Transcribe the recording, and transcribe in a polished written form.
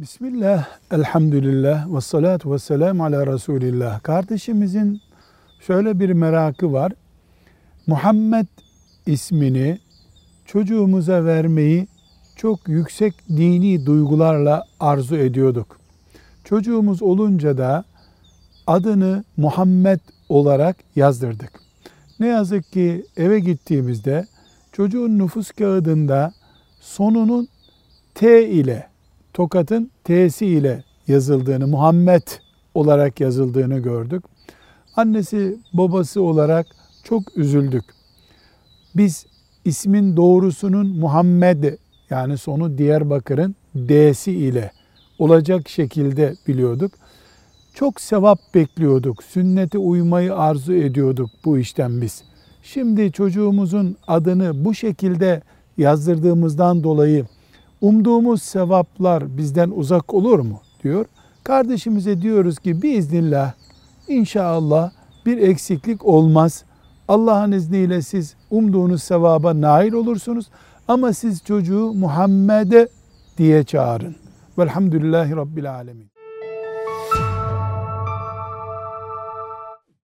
Bismillah, elhamdülillah, ve salatu ve selamu ala Resulillah. Kardeşimizin şöyle bir merakı var. Muhammed ismini çocuğumuza vermeyi çok yüksek dini duygularla arzu ediyorduk. Çocuğumuz olunca da adını Muhammed olarak yazdırdık. Ne yazık ki eve gittiğimizde çocuğun nüfus kağıdında sonunun T ile, Tokat'ın T'si ile yazıldığını, Muhammed olarak yazıldığını gördük. Annesi, babası olarak çok üzüldük. Biz ismin doğrusunun Muhammed, yani sonu Diyarbakır'ın D'si ile olacak şekilde biliyorduk. Çok sevap bekliyorduk, sünnete uymayı arzu ediyorduk bu işten biz. Şimdi çocuğumuzun adını bu şekilde yazdırdığımızdan dolayı umduğumuz sevaplar bizden uzak olur mu diyor. Kardeşimize diyoruz ki biiznillah, inşallah bir eksiklik olmaz. Allah'ın izniyle siz umduğunuz sevaba nail olursunuz. Ama siz çocuğu Muhammed'e diye çağırın. Velhamdülillahi Rabbil Alemin.